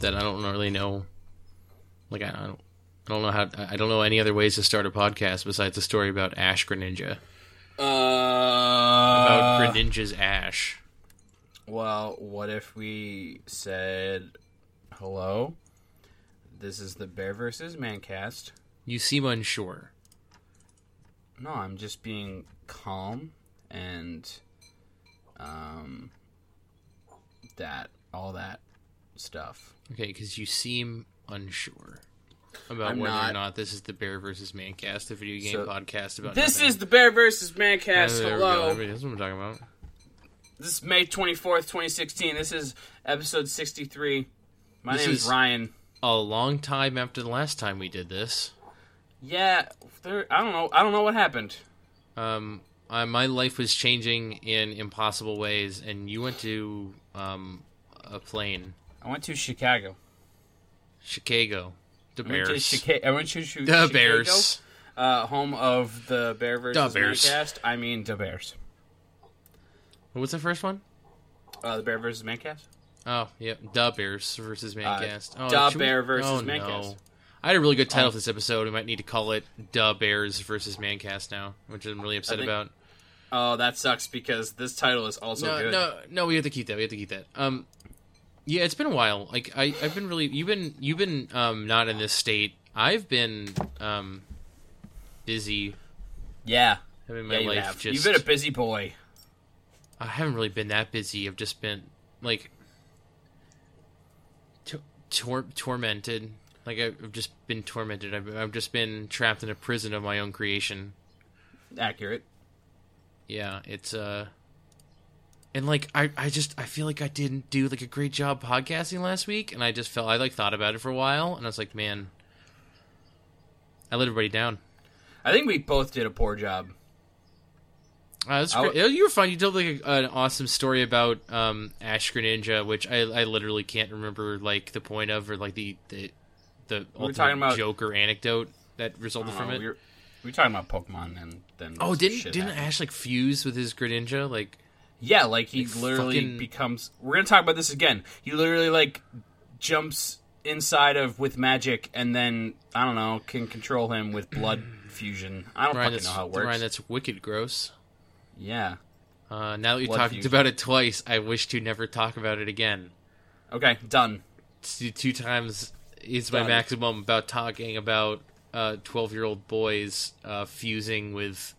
that I don't really know. Like I don't know any other ways to start a podcast besides the story about Ash Greninja. About Greninja's Ash. Well, what if we said, hello, this is the Bear vs. Mancast. You seem unsure. No, I'm just being calm and all that stuff. Okay, because you seem unsure about whether or not this is the Bear vs. Mancast, the video game podcast about this nothing. Is the Bear vs. Mancast, hello. That's what I'm talking about. This is May 24th, 2016. This is episode 63. My name is Ryan. A long time after the last time we did this. Yeah, I don't know what happened. My life was changing in impossible ways, and you went to a plane. I went to Chicago. Chicago, the Bears. I went to Chicago. The Bears, home of the Bear versus Mancast. I mean, the Bears. What was the first one? The Bear versus Mancast. Oh, yeah. The Bears versus Mancast. Bear versus Mancast. No. I had a really good title for this episode. We might need to call it The Bears versus Mancast now, which I'm really upset about. Oh, that sucks because this title is also good. No, we have to keep that. Yeah, it's been a while. Like I've been really you've been not in this state. I've been busy. Yeah. Having my life have. You've been a busy boy. I haven't really been that busy. I've just been, like, tormented. Like, I've just been tormented. I've just been trapped in a prison of my own creation. Accurate. Yeah, it's, And, like, I feel like I didn't do, like, a great job podcasting last week, and I just felt... I thought about it for a while, and I was like, man, I let everybody down. I think we both did a poor job. You were fine. You told like an awesome story about Ash Greninja, which I literally can't remember like the point of or like the ultimate joke or anecdote that resulted from it. We were talking about Pokemon and then didn't Ash like fuse with his Greninja? Like yeah, like he literally becomes. We're gonna talk about this again. He literally like jumps inside of with magic and then I don't know can control him with blood fusion. I don't fucking know how it works. Ryan, that's wicked gross. Yeah. Now that we talked about it twice, I wish to never talk about it again. Okay, done. Two times is my maximum about talking about 12-year-old boys fusing with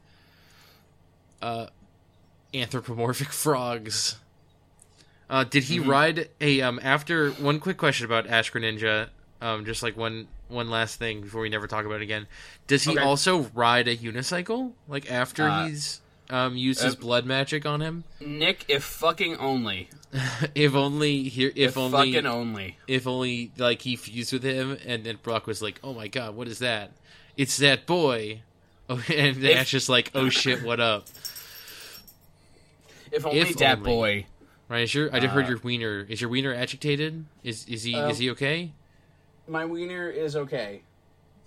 anthropomorphic frogs. Did he ride a... after... One quick question about Ash Greninja. Just like one last thing before we never talk about it again. Does he also ride a unicycle? Like after he's... use his blood magic on him, Nick. If fucking only, if only like he fused with him, and then Brock was like, "Oh my god, what is that? It's that boy," and Ash is like, "Oh shit, what up?" If only that boy, right? I just heard your wiener. Is your wiener agitated? Is he okay? My wiener is okay.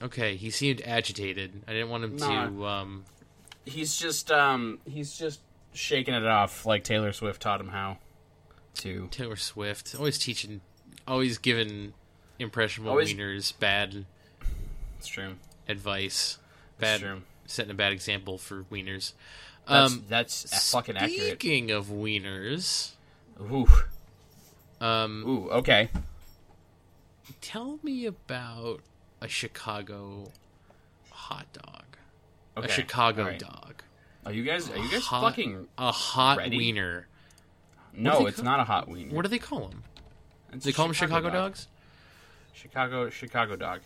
Okay, he seemed agitated. I didn't want him to. He's just shaking it off like Taylor Swift taught him how to. Taylor Swift always giving impressionable wieners bad. It's true. Advice. Bad. It's true. Setting a bad example for wieners. That's fucking accurate. Speaking of wieners, okay. Tell me about a Chicago hot dog. Okay. A Chicago dog. Are you guys fucking a hot ready? Wiener? No, it's not a hot wiener. What do they call them? They call them Chicago dogs. Chicago dog.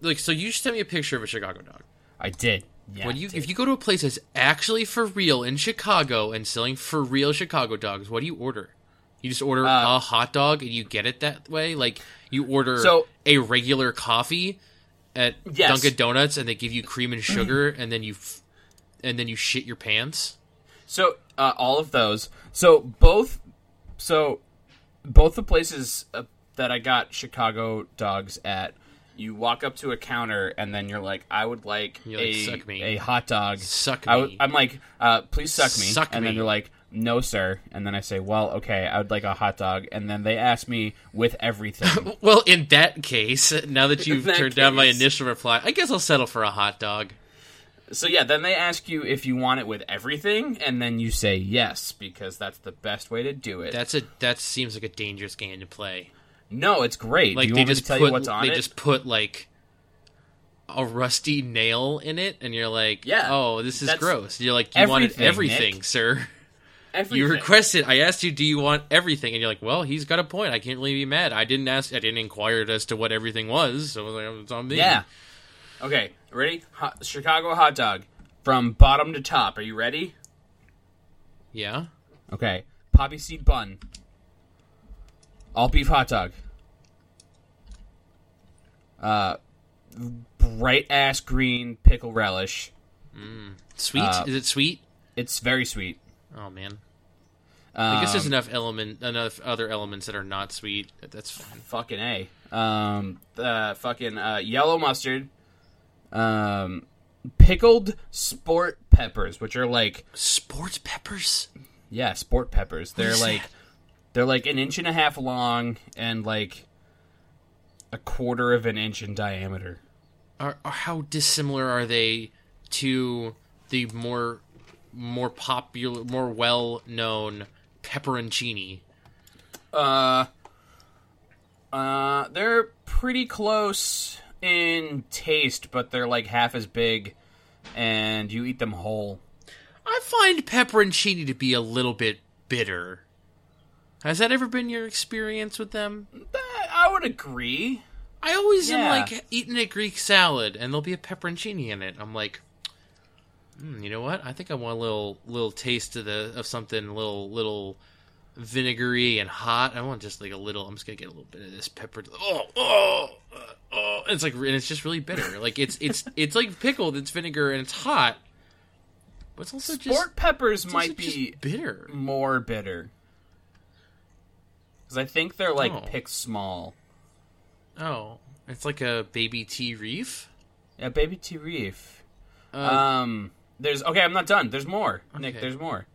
Like so. You sent me a picture of a Chicago dog. I did. Yeah. If you go to a place that's actually for real in Chicago and selling for real Chicago dogs, what do you order? You just order a hot dog and you get it that way. Like you order a regular coffee. At Dunkin' Donuts, and they give you cream and sugar, and then you shit your pants. So all of those. So both the places that I got Chicago dogs at, you walk up to a counter, and then you're like, I would like a hot dog. Suck me. I'm like, please suck me. Suck me. And then you're like, no, sir. And then I say, well, okay, I would like a hot dog. And then they ask me with everything. Well, in that case, now that you've turned down my initial reply, I guess I'll settle for a hot dog. So yeah, then they ask you if you want it with everything, and then you say yes, because that's the best way to do it. That seems like a dangerous game to play. No, it's great. Like, do you want me to tell you what's on it? They just put, like, a rusty nail in it, and you're like, yeah, oh, this is gross. You're like, you wanted everything, Nick. Sir. Everything. You requested, I asked you, do you want everything? And you're like, well, he's got a point. I can't really be mad. I didn't inquire as to what everything was, so it's on me. Yeah. Okay, ready? Chicago hot dog. From bottom to top. Are you ready? Yeah. Okay. Poppy seed bun. All beef hot dog. Bright ass green pickle relish. Mm. Sweet? Is it sweet? It's very sweet. Oh man. I guess there's enough other elements that are not sweet. That's fine. Fucking A. Yellow mustard. Pickled sport peppers, which are like sport peppers. Yeah, sport peppers. They're like that? They're like an inch and a half long and like a quarter of an inch in diameter. How dissimilar are they to the more popular, more well-known pepperoncini? They're pretty close in taste, but they're like half as big, and you eat them whole. I find pepperoncini to be a little bit bitter. Has that ever been your experience with them? I would agree. I always am like eating a Greek salad, and there'll be a pepperoncini in it. I'm like, you know what? I think I want a little taste of something a little vinegary and hot. I want just like a little. I'm just gonna get a little bit of this pepper. Oh! It's like, and it's just really bitter. Like it's like pickled. It's vinegar and it's hot. But it's also sport peppers might be bitter, more bitter. I think they're like picked small. Oh, it's like a baby tea reef. Yeah, baby tea reef. There's I'm not done. There's more, okay. Nick. There's more.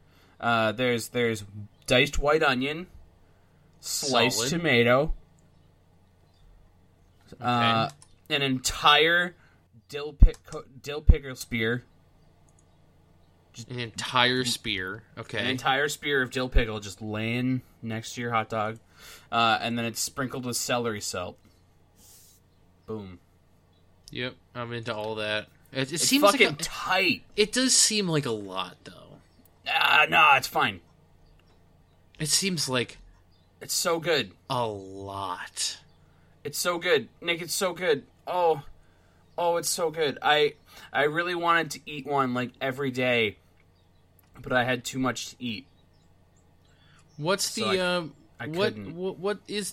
There's diced white onion, sliced tomato, an entire dill pickle spear. An entire spear. Okay. An entire spear of dill pickle just laying next to your hot dog. And then it's sprinkled with celery salt. Boom. Yep, I'm into all that. It seems fucking like tight. It does seem like a lot, though. No, it's fine. It seems like... It's so good. A lot. It's so good. Nick, it's so good. Oh, it's so good. I really wanted to eat one, like, every day, but I had too much to eat. What's the, what is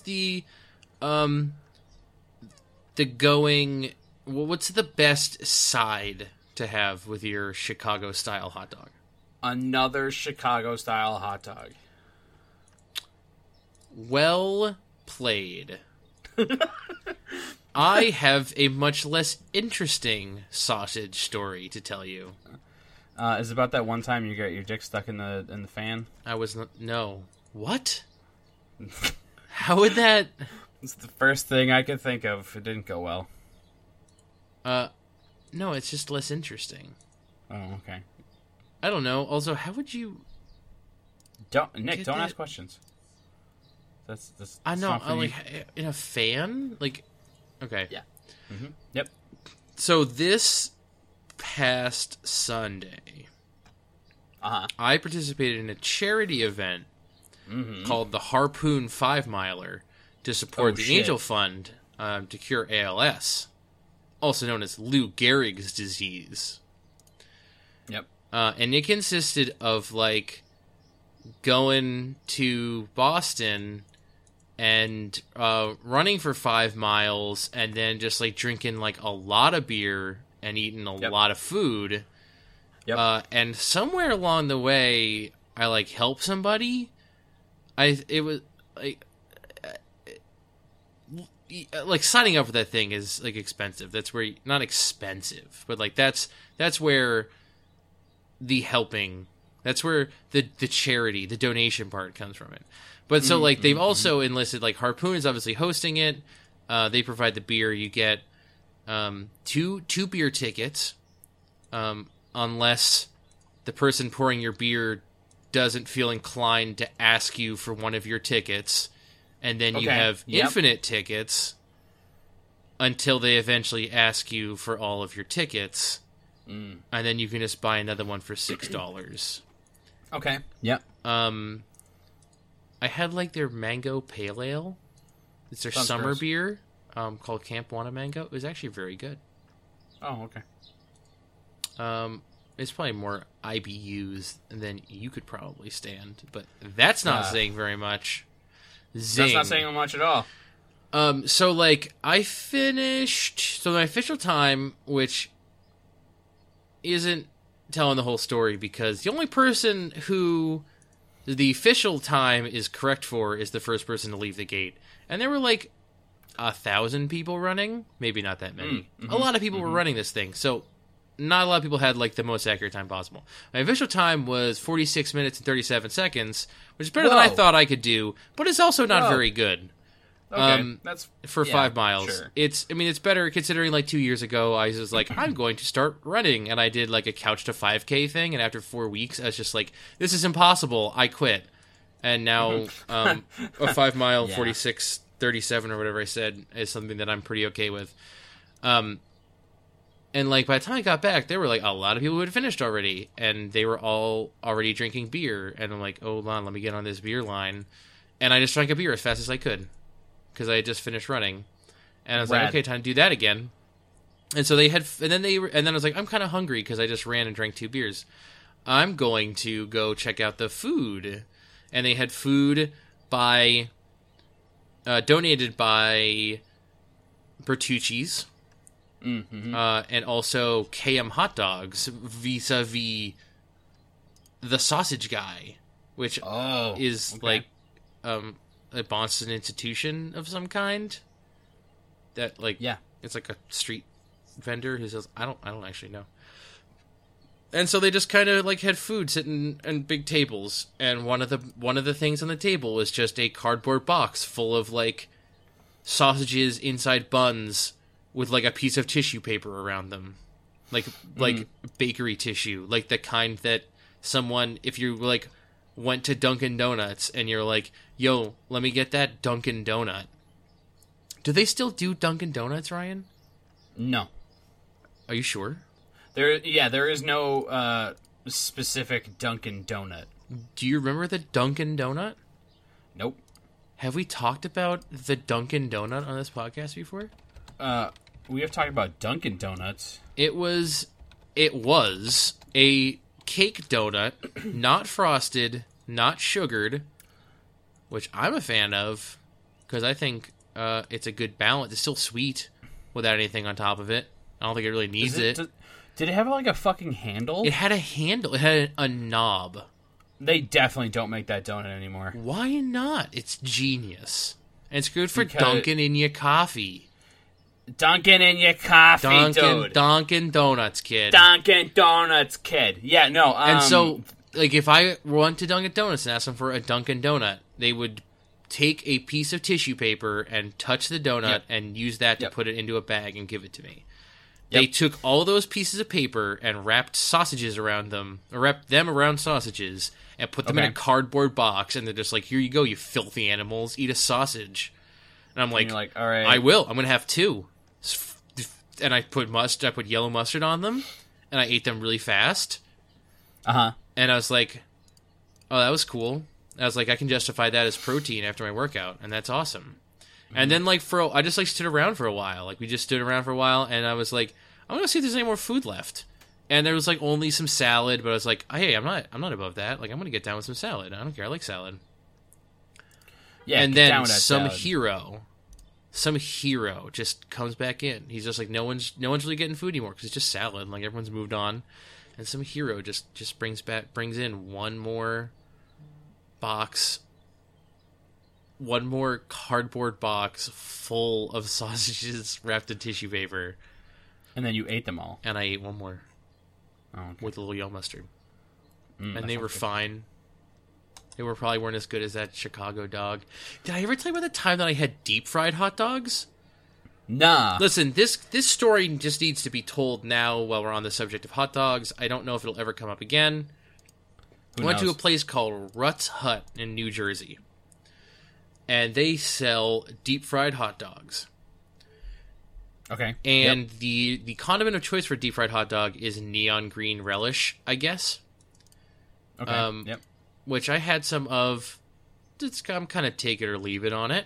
what's the best side to have with your Chicago-style hot dog? Another Chicago-style hot dog. Well played. I have a much less interesting sausage story to tell you. Is about that one time you got your dick stuck in the fan? I was not. No. What? How would that? It's the first thing I could think of. It didn't go well. No, it's just less interesting. Oh, okay. I don't know. Also, how would you? Don't ask questions. That's I know. I'm like in a fan, like. Okay. Yeah. Mm-hmm. Yep. So this past Sunday, I participated in a charity event called the Harpoon 5-Miler to support Angel Fund to cure ALS, also known as Lou Gehrig's disease. Yep. And it consisted of, like, going to Boston and running for 5 miles and then just, like, drinking, like, a lot of beer and eating a lot of food. Yep. And somewhere along the way, I, like, helped somebody. It was, like, signing up for that thing is, like, expensive. That's where, not expensive, but, like, that's where the helping That's where the charity, the donation part comes from it. But so, like, they've also enlisted, like, Harpoon is obviously hosting it. They provide the beer. You get two beer tickets, unless the person pouring your beer doesn't feel inclined to ask you for one of your tickets. And then you have infinite tickets until they eventually ask you for all of your tickets. Mm. And then you can just buy another one for $6. Okay. Yep. I had, like, their mango pale ale. It's their summer beer called Camp Wanna Mango. It was actually very good. Oh, okay. It's probably more IBUs than you could probably stand, but that's not saying very much. Zing. That's not saying much at all. So, like, I finished... So my official time, which isn't telling the whole story, because the only person who... the official time is correct for is the first person to leave the gate. And there were like 1,000 people running. Maybe not that many. Mm-hmm. A lot of people were running this thing. So not a lot of people had like the most accurate time possible. My official time was 46 minutes and 37 seconds, which is better than I thought I could do, but it's also not very good. Okay. That's for 5 miles. Sure. It's, I mean, it's better considering like 2 years ago, I was like, I'm going to start running. And I did like a couch to 5K thing. And after 4 weeks, I was just like, this is impossible. I quit. And now, a 5 mile, 46, 37 or whatever I said is something that I'm pretty okay with. And like, by the time I got back, there were like a lot of people who had finished already and they were all already drinking beer. And I'm like, oh, let me get on this beer line. And I just drank a beer as fast as I could, because I had just finished running, and I was like, okay, time to do that again. And so they had, and then I was like, I'm kind of hungry because I just ran and drank two beers. I'm going to go check out the food, and they had food by donated by Bertucci's, and also KM Hot Dogs vis-a-vis the sausage guy, which is like. A Boston institution of some kind that like, it's like a street vendor who says, I don't actually know. And so they just kind of like had food sitting on big tables. And one of the things on the table was just a cardboard box full of like sausages inside buns with like a piece of tissue paper around them. Like bakery tissue, like the kind that someone, if you like went to Dunkin' Donuts and you're like, yo, let me get that Dunkin' Donut. Do they still do Dunkin' Donuts, Ryan? No. Are you sure? There is no specific Dunkin' Donut. Do you remember the Dunkin' Donut? Nope. Have we talked about the Dunkin' Donut on this podcast before? We have talked about Dunkin' Donuts. It was a cake donut, not frosted, not sugared, which I'm a fan of, because I think it's a good balance. It's still sweet without anything on top of it. I don't think it really needs it. Did it have, like, a fucking handle? It had a handle. It had a knob. They definitely don't make that donut anymore. Why not? It's genius. And it's good for dunking in your coffee. Dunkin' in your coffee, dude. Dunkin' Donuts, kid. Yeah, no. And so, like, if I went to Dunkin' Donuts and asked them for a Dunkin' Donut, they would take a piece of tissue paper and touch the donut and use that to put it into a bag and give it to me. Yep. They took all those pieces of paper and wrapped them around sausages and put them in a cardboard box. And they're just like, here you go, you filthy animals. Eat a sausage. And I'm like, all right. I will. I'm going to have two. And I put mustard. I put yellow mustard on them, and I ate them really fast. And I was like, "Oh, that was cool." I was like, "I can justify that as protein after my workout, and that's awesome." Mm-hmm. And then, like, I just like stood around for a while. Like, we just stood around for a while, and I was like, "I'm gonna see if there's any more food left." And there was like only some salad, but I was like, "Hey, I'm not above that. Like, I'm gonna get down with some salad. I don't care. I like salad." Yeah, and then some hero just comes back in. He's just like, no one's really getting food anymore because it's just salad. Like, everyone's moved on, and some hero just brings in one more box, one more cardboard box full of sausages wrapped in tissue paper. And then you ate them all. And I ate one more with a little yellow mustard. And they were fine. They were probably weren't as good as that Chicago dog. Did I ever tell you about the time that I had deep fried hot dogs? Nah. Listen, this story just needs to be told now while we're on the subject of hot dogs. I don't know if it'll ever come up again. I went to a place called Rutt's Hut in New Jersey. And they sell deep fried hot dogs. Okay. And the condiment of choice for deep fried hot dog is neon green relish, I guess. Okay. Which I had some of. I'm kind of take it or leave it on it.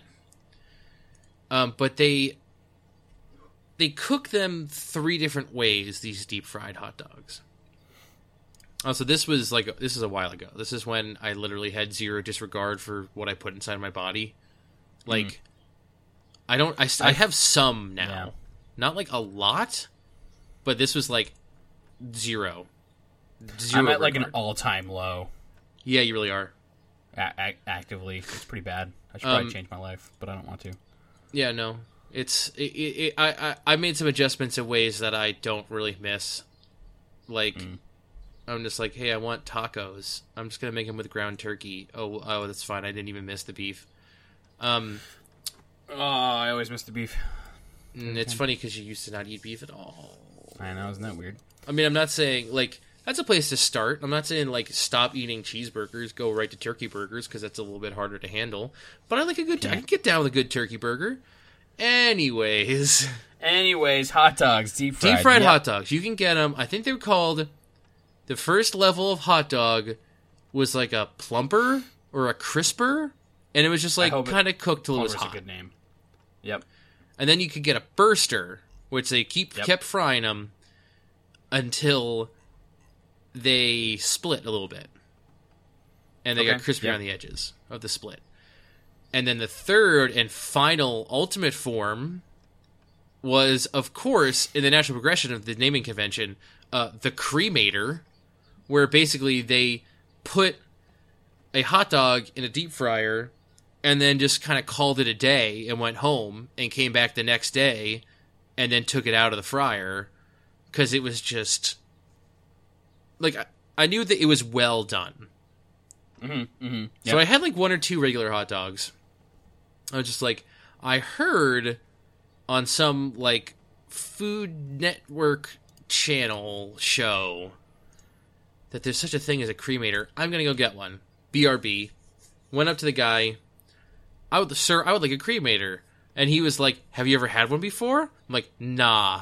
But they cook them three different ways, these deep fried hot dogs. Also, this is a while ago. This is when I literally had zero disregard for what I put inside my body. Like, I have some now. Yeah. Not like a lot, but this was like zero. I'm at like an all-time low. Yeah, you really are. Actively. It's pretty bad. I should probably change my life, but I don't want to. Yeah, no. I made some adjustments in ways that I don't really miss. Like... I'm just like, hey, I want tacos. I'm just going to make them with ground turkey. Oh, that's fine. I didn't even miss the beef. I always miss the beef. It's funny because you used to not eat beef at all. I know. Isn't that weird? I mean, I'm not saying, like, that's a place to start. I'm not saying, like, stop eating cheeseburgers, go right to turkey burgers, because that's a little bit harder to handle. But I like a good, I can get down with a good turkey burger. Anyways, hot dogs, deep fried. Deep fried hot dogs. You can get them. I think they were called... The first level of hot dog was like a plumper or a crisper, and it was just like kind of cooked till it was hot. A good name. Yep. And then you could get a burster, which they kept frying them until they split a little bit, and they got crispy on the edges of the split. And then the third and final ultimate form was, of course, in the natural progression of the naming convention, the cremator. Where basically they put a hot dog in a deep fryer and then just kind of called it a day and went home and came back the next day and then took it out of the fryer because it was just... Like, I knew that it was well done. Mm-hmm, mm-hmm. Yep. So I had like one or two regular hot dogs. I was just like, I heard on some like Food Network channel show... that there's such a thing as a cremator. I'm going to go get one. BRB. Went up to the guy. Sir, I would like a cremator. And he was like, have you ever had one before? I'm like, nah.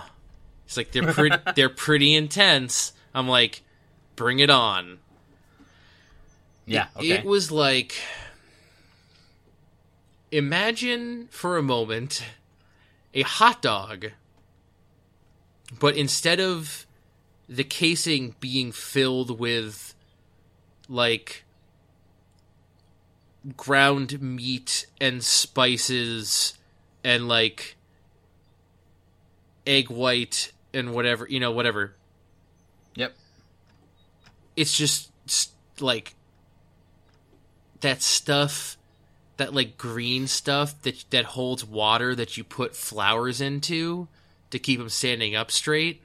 He's like, they're pretty intense. I'm like, bring it on. Yeah, okay. It was like, imagine for a moment a hot dog, but instead of the casing being filled with, like, ground meat and spices and, like, egg white and whatever, you know, whatever. Yep. It's just, like, that stuff, that, like, green stuff that holds water that you put flowers into to keep them standing up straight.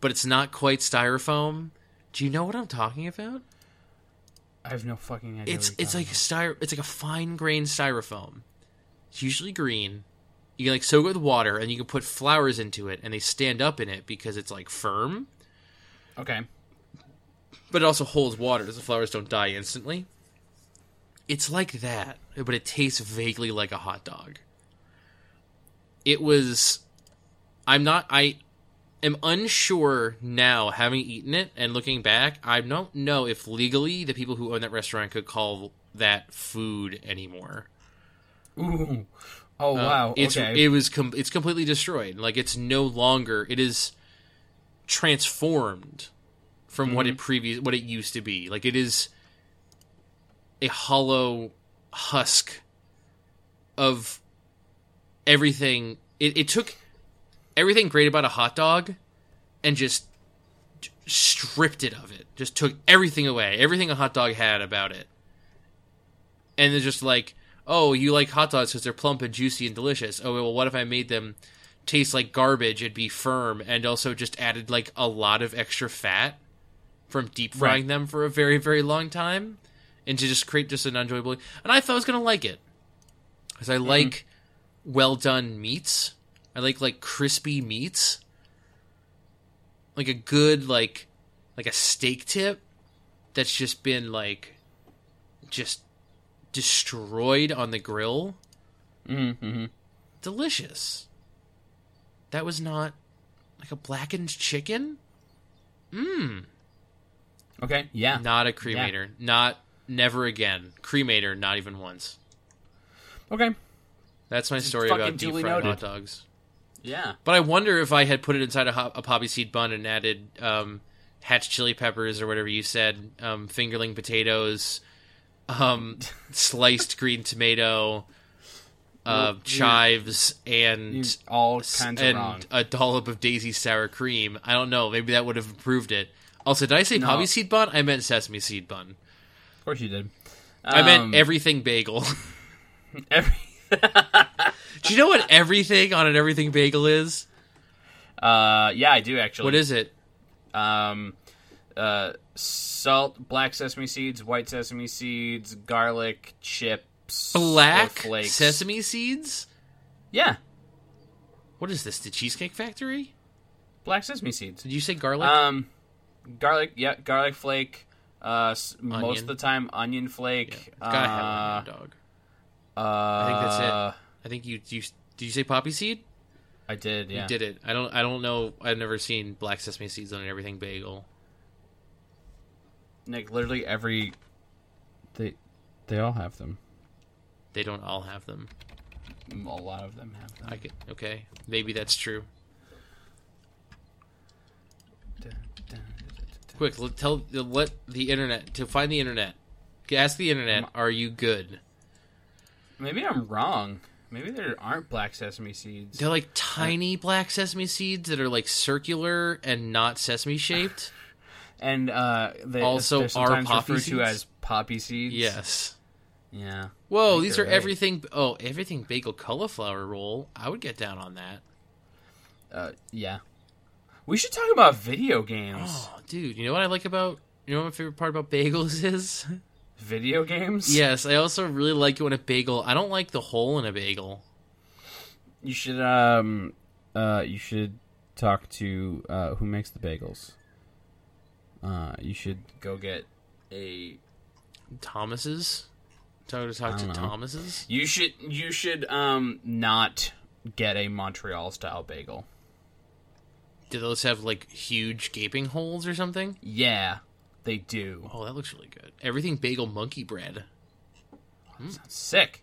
But it's not quite styrofoam. Do you know what I'm talking about? I have no fucking idea. It's like it's like a fine grained styrofoam. It's usually green. You can like soak it with water, and you can put flowers into it, and they stand up in it because it's like firm. Okay. But it also holds water, so the flowers don't die instantly. It's like that, but it tastes vaguely like a hot dog. It was. I'm unsure now, having eaten it and looking back. I don't know if legally the people who own that restaurant could call that food anymore. Ooh! Oh wow! Okay. It's completely destroyed. Like it's no longer. It is transformed from what it used to be. Like it is a hollow husk of everything. It took everything great about a hot dog and just stripped it of it. Just took everything away. Everything a hot dog had about it. And they're just like, oh, you like hot dogs because they're plump and juicy and delicious. Oh, well, what if I made them taste like garbage and be firm and also just added like a lot of extra fat from deep frying them for a very, very long time, and to just create just an unenjoyable. And I thought I was going to like it, because I like well done meats. I like crispy meats, like a good like a steak tip that's just been just destroyed on the grill. Mm-hmm. Delicious. That was not like a blackened chicken. Mmm. Okay. Yeah. Not a cremator. Yeah. Never again. Cremator, not even once. Okay. That's my story about deep fried hot dogs. Yeah. But I wonder if I had put it inside a poppy seed bun and added hatch chili peppers or whatever you said, fingerling potatoes, sliced green tomato, chives, and all kinds of wrong. A dollop of Daisy sour cream. I don't know. Maybe that would have improved it. Also, did I say poppy seed bun? I meant sesame seed bun. Of course you did. I meant everything bagel. Do you know what everything on an everything bagel is? Yeah, I do actually. What is it? Salt, black sesame seeds, white sesame seeds, garlic, chips, black flakes. Sesame seeds? Yeah. What is this? The Cheesecake Factory? Black sesame seeds. Did you say garlic? Garlic, yeah, garlic flake. Most of the time, onion flake. Yeah. Gotta have an onion dog. I think that's it. I think you did. You say poppy seed? I did. Yeah, you did it. I don't know. I've never seen black sesame seeds on an everything bagel. Nick, literally every they all have them. They don't all have them. A lot of them have them. Okay, maybe that's true. Quick, let the internet to find the internet. Ask the internet. Are you good? Maybe I'm wrong. Maybe there aren't black sesame seeds. They're like tiny black sesame seeds that are like circular and not sesame shaped. And they also are sometimes referred to as poppy seeds. Yes. Yeah. Whoa, these are right. Everything. Oh, everything bagel cauliflower roll. I would get down on that. Yeah. We should talk about video games. Oh, dude, you know what I like about? You know what my favorite part about bagels is? Video games? Yes, I also really like it when a bagel. I don't like the hole in a bagel. You should talk to who makes the bagels. You should go get a Thomas's. Talk to Thomas's. You should not get a Montreal style bagel. Do those have like huge gaping holes or something? Yeah. They do. Oh, that looks really good. Everything bagel monkey bread. Sounds sick.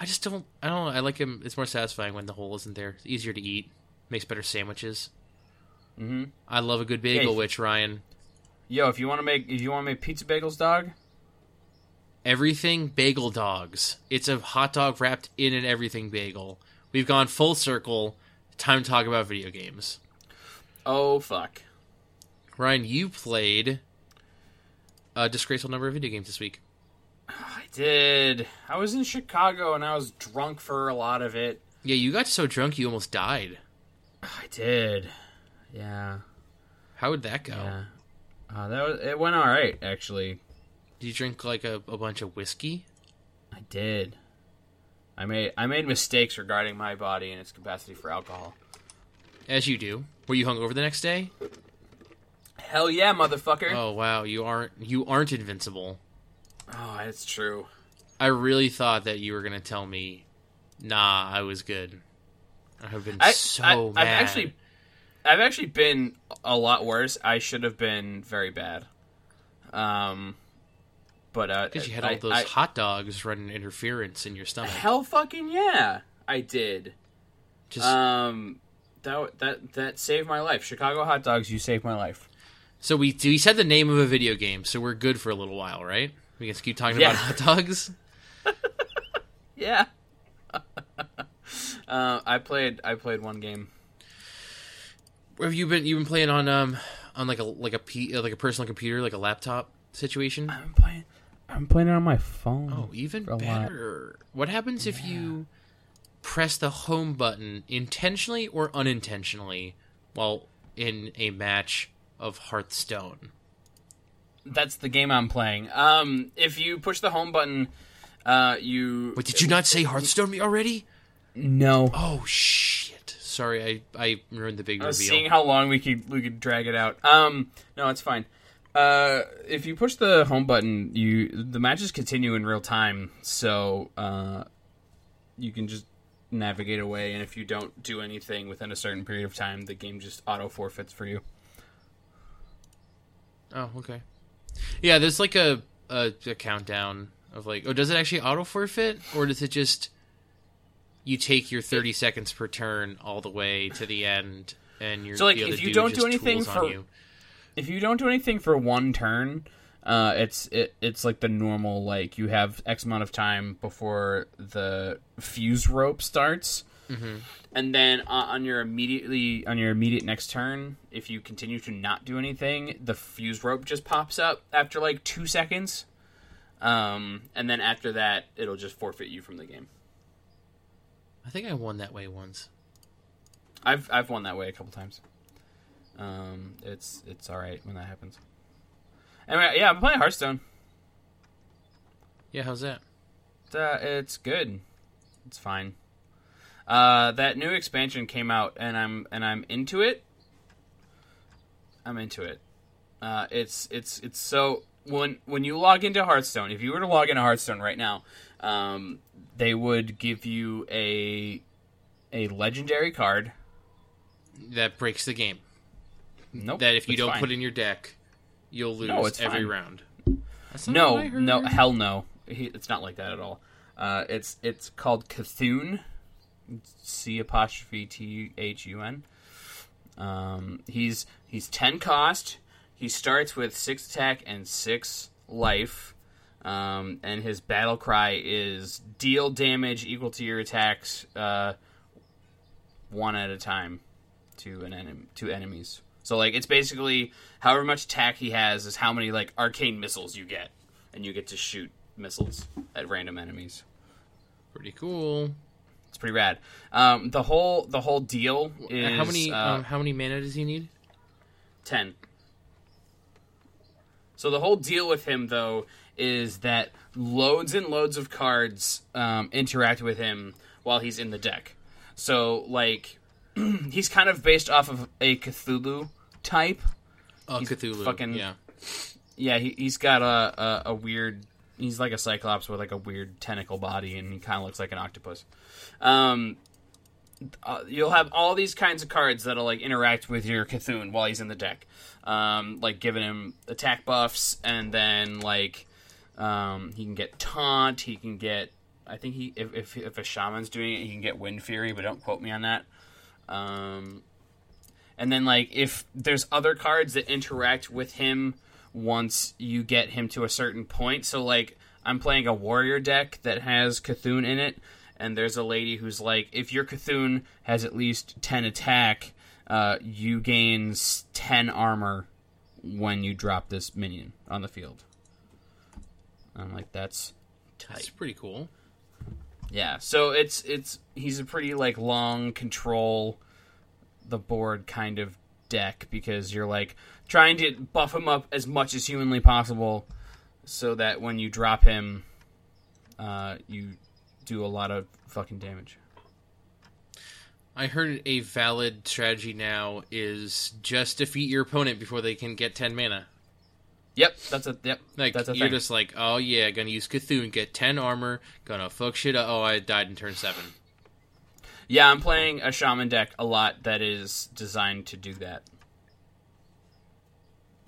I don't know. I like them. It's more satisfying when the hole isn't there. It's easier to eat. Makes better sandwiches. Mm-hmm. I love a good bagel, Ryan. Yo, if you want to make pizza bagels, dog. Everything bagel dogs. It's a hot dog wrapped in an everything bagel. We've gone full circle. Time to talk about video games. Oh fuck, Ryan, you played a disgraceful number of video games this week. I did. I was in Chicago, and I was drunk for a lot of it. Yeah, you got so drunk you almost died. I did. Yeah. How would that go? Yeah. It went all right, actually. Did you drink, like, a bunch of whiskey? I did. I made mistakes regarding my body and its capacity for alcohol. As you do. Were you hungover the next day? Hell yeah, motherfucker. Oh, wow. You aren't invincible. Oh, that's true. I really thought that you were going to tell me, nah, I was good. I've been so mad. I've actually been a lot worse. I should have been very bad. But because you had all those hot dogs running interference in your stomach. Hell fucking yeah, I did. Just that saved my life. Chicago hot dogs, you saved my life. So we said the name of a video game, so we're good for a little while, right? We can keep talking about hot dogs. Yeah. I played one game. Have you been? You've been playing on like a personal computer, like a laptop situation? I'm playing it on my phone. Oh, even better. What happens if you press the home button intentionally or unintentionally while in a match of Hearthstone? That's the game I'm playing. If you push the home button, you... Wait, did you not say Hearthstone me already? No. Oh, shit. Sorry, I ruined the big reveal. I was seeing how long we could drag it out. No, it's fine. If you push the home button, the matches continue in real time, so you can just navigate away, and if you don't do anything within a certain period of time, the game just auto-forfeits for you. Oh, okay. Yeah, there's like a countdown of like, oh, does it actually auto-forfeit, or does it just... You take your 30 seconds per turn all the way to the end, and you're so like if you don't do anything for you. If you don't do anything for one turn, it's like the normal, like you have X amount of time before the fuse rope starts, mm-hmm. and then on your immediate next turn, if you continue to not do anything, the fuse rope just pops up after like 2 seconds, and then after that, it'll just forfeit you from the game. I think I won that way once. I've won that way a couple times. It's all right when that happens. Anyway, yeah, I'm playing Hearthstone. Yeah, how's that? It's good. It's fine. That new expansion came out, and I'm into it. I'm into it. It's so when you log into Hearthstone, if you were to log into Hearthstone right now. They would give you a legendary card that breaks the game. Nope. That if you don't put in your deck, you'll lose every round. No, hell no. It's not like that at all. It's called C'thun. C'THUN. He's 10 cost. He starts with 6 attack and 6 life. And his battle cry is deal damage equal to your attacks one at a time to to enemies. So like it's basically however much attack he has is how many like arcane missiles you get, and you get to shoot missiles at random enemies. Pretty cool. It's pretty rad. The whole deal is how many mana does he need? 10. So the whole deal with him though. Is that loads and loads of cards interact with him while he's in the deck. So, like, he's kind of based off of a Cthulhu type. Oh, Cthulhu, yeah. Yeah, he's got a weird... He's like a Cyclops with, like, a weird tentacle body, and he kind of looks like an octopus. You'll have all these kinds of cards that'll, like, interact with your C'thun while he's in the deck. Like, giving him attack buffs, and then, like... he can get taunt. He can get. I think if a shaman's doing it, he can get wind fury. But don't quote me on that. And then like if there's other cards that interact with him once you get him to a certain point. So like I'm playing a warrior deck that has C'thun in it, and there's a lady who's like, if your C'thun has at least 10 attack, you gain 10 armor when you drop this minion on the field. I'm like, that's tight. That's pretty cool. Yeah, so it's he's a pretty like long control the board kind of deck because you're like trying to buff him up as much as humanly possible so that when you drop him, you do a lot of fucking damage. I heard a valid strategy now is just defeat your opponent before they can get 10 mana. Yep, that's a you're thing. Just like, oh yeah, gonna use C'thun, get 10 armor, gonna fuck shit up. Oh, I died in turn 7. Yeah, I'm playing a shaman deck a lot that is designed to do that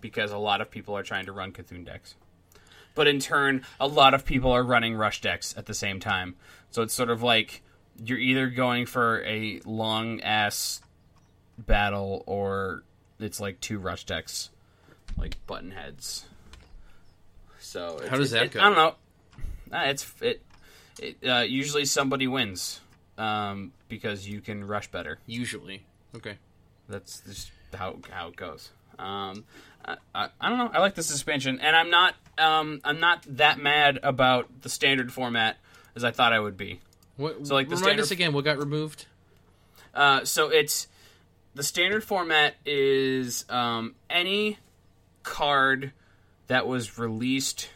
because a lot of people are trying to run C'thun decks, but in turn, a lot of people are running rush decks at the same time. So it's sort of like you're either going for a long ass battle or it's like two rush decks. Like button heads. So how does that go? I don't know. Usually somebody wins because you can rush better. Usually, okay. That's just how it goes. I don't know. I like this expansion, and I'm not that mad about the standard format as I thought I would be. What, so like the remind us again what got removed. So it's the standard format is any card that was released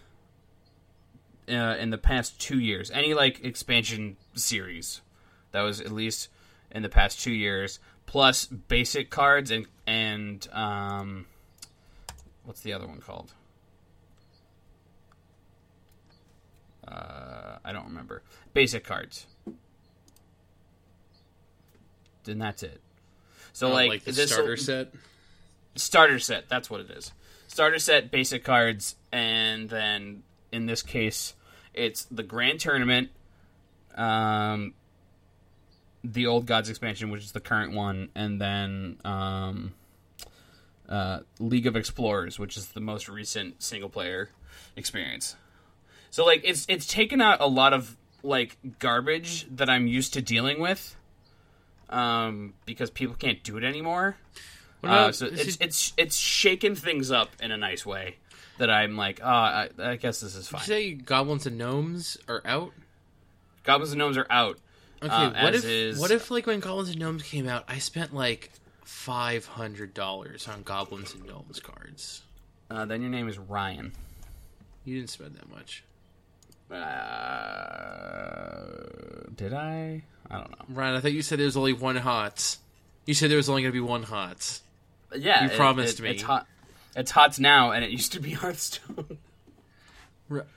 in the past 2 years. Any, like, expansion series that was at least in the past 2 years, plus basic cards and what's the other one called? I don't remember. Basic cards. Then that's it. So like the starter set? Starter set, that's what it is. Starter set, basic cards, and then in this case, it's the Grand Tournament, the Old Gods expansion, which is the current one, and then League of Explorers, which is the most recent single-player experience. So, like, it's taken out a lot of, like, garbage that I'm used to dealing with, because people can't do it anymore. So it's shaken things up in a nice way that I'm like, I guess this is fine. Did you say Goblins and Gnomes are out? Goblins and Gnomes are out. Okay, what if like when Goblins and Gnomes came out, I spent like $500 on Goblins and Gnomes cards? Then your name is Ryan. You didn't spend that much. Did I? I don't know. Ryan, I thought you said there was only one HOTS. You said there was only going to be one HOTS. Yeah, you promised me. It's hot. It's HOTS now, and it used to be Hearthstone.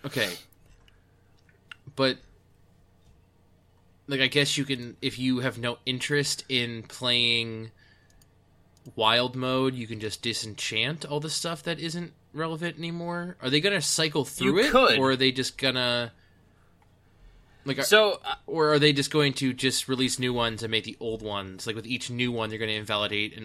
Okay, but. Like, I guess you can, if you have no interest in playing wild mode, you can just disenchant all the stuff that isn't relevant anymore. Are they going to cycle through it? You could. Or are they just going to, like, or are they just going to just release new ones and make the old ones? Like, with each new one, they're going to invalidate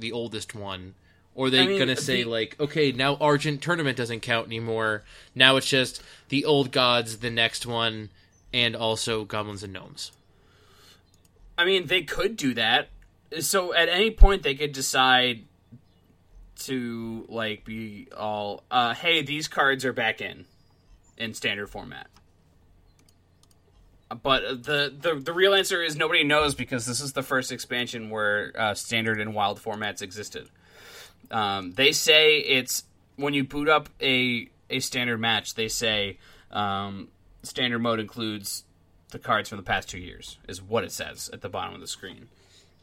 the oldest one. Or are they going to say, like, okay, now Argent Tournament doesn't count anymore. Now it's just the Old Gods, the next one. And also Goblins and Gnomes. I mean, they could do that. So at any point, they could decide to, like, be all, hey, these cards are back in standard format. But the real answer is nobody knows, because this is the first expansion where standard and wild formats existed. They say it's, when you boot up a standard match, they say, standard mode includes the cards from the past 2 years, is what it says at the bottom of the screen.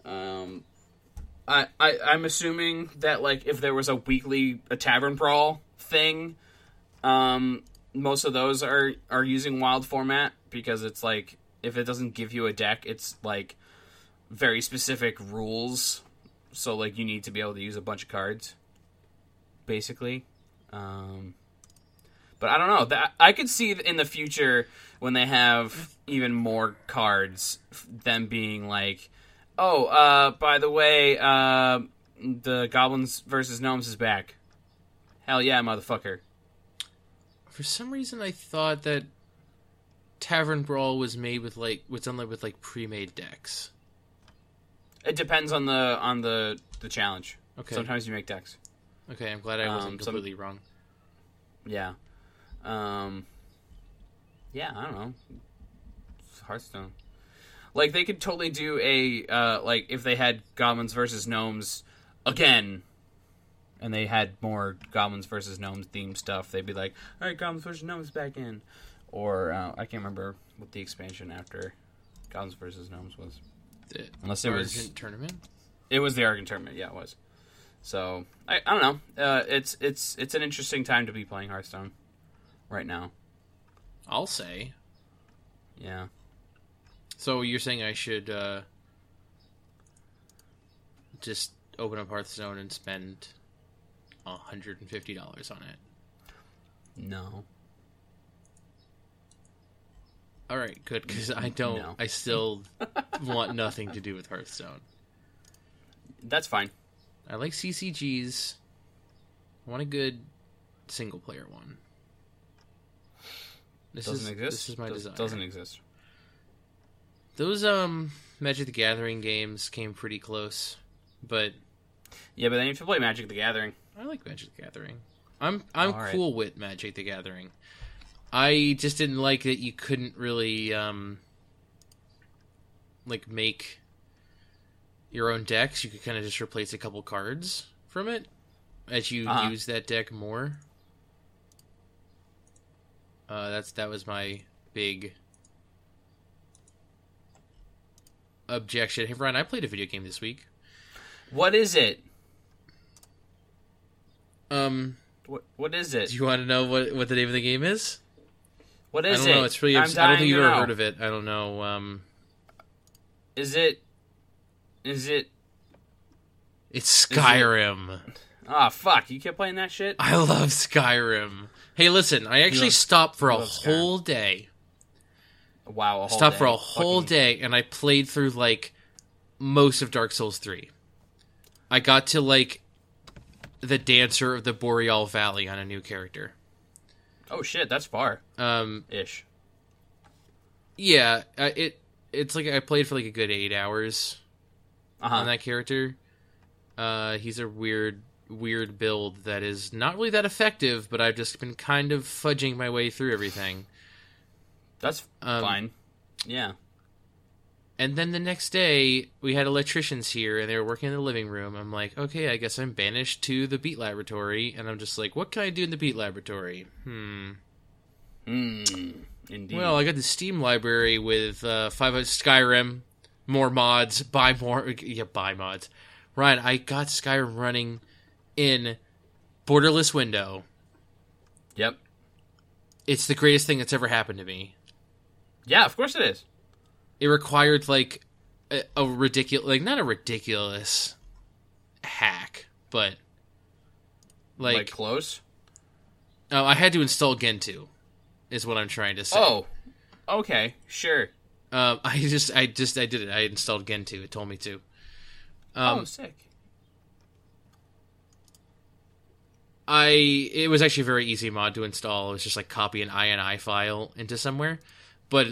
I'm assuming that, like, if there was a Tavern Brawl thing, most of those are using wild format, because it's, like, if it doesn't give you a deck, it's, like, very specific rules. So, like, you need to be able to use a bunch of cards, basically. But I don't know. I could see in the future, when they have even more cards, them being like, oh, by the way, the Goblins versus Gnomes is back. Hell yeah, motherfucker. For some reason, I thought that Tavern Brawl was done with pre-made decks. It depends on the challenge. Okay. Sometimes you make decks. Okay, I'm glad I wasn't completely wrong. Yeah. Yeah, I don't know. It's Hearthstone. Like, they could totally do like, if they had Goblins versus Gnomes again, and they had more Goblins versus Gnomes themed stuff, they'd be like, all right, Goblins versus Gnomes back in. Or, I can't remember what the expansion after Goblins versus Gnomes was. Unless it was... Argent Tournament? It was the Argent Tournament, yeah, it was. So, I don't know. It's an interesting time to be playing Hearthstone. Right now, I'll say. Yeah. So you're saying I should just open up Hearthstone and spend $150 on it? No. All right, good, because I don't. No. I still want nothing to do with Hearthstone. That's fine. I like CCGs. I want a good single-player one. This doesn't exist. This is my desire. Doesn't exist. Those Magic the Gathering games came pretty close, but yeah, but then you have to play Magic the Gathering. I like Magic the Gathering. I'm all cool right with Magic the Gathering. I just didn't like that you couldn't really like make your own decks. You could kind of just replace a couple cards from it as you use that deck more. That was my big objection. Hey, Ryan, I played a video game this week. What is it? What is it? Do you want to know what the name of the game is? What is it? I don't know. It's really I don't think you've ever heard of it. I don't know. Is it? It's Skyrim. Ah, fuck! You kept playing that shit. I love Skyrim. Hey, listen. I actually stopped for a whole day. Wow, a whole stopped day. For a whole day, and I played through like most of Dark Souls 3. I got to like the Dancer of the Boreal Valley on a new character. Oh shit, that's far. Ish. Yeah, it's like I played for like a good 8 hours on that character. He's a weird build that is not really that effective, but I've just been kind of fudging my way through everything. That's fine. Yeah. And then the next day, we had electricians here, and they were working in the living room. I'm like, okay, I guess I'm banished to the Beat Laboratory, and I'm just like, what can I do in the Beat Laboratory? Indeed. Well, I got the Steam library with Skyrim, more mods, buy mods. Ryan, I got Skyrim running in borderless window. Yep. It's the greatest thing that's ever happened to me. Yeah, of course it is. It required, like, a ridiculous... Like, not a ridiculous hack, but... Like close? Oh, I had to install Gentoo, is what I'm trying to say. Oh, okay, sure. I did it. I installed Gentoo. It told me to. Sick. It was actually a very easy mod to install. It was just, like, copy an INI file into somewhere. But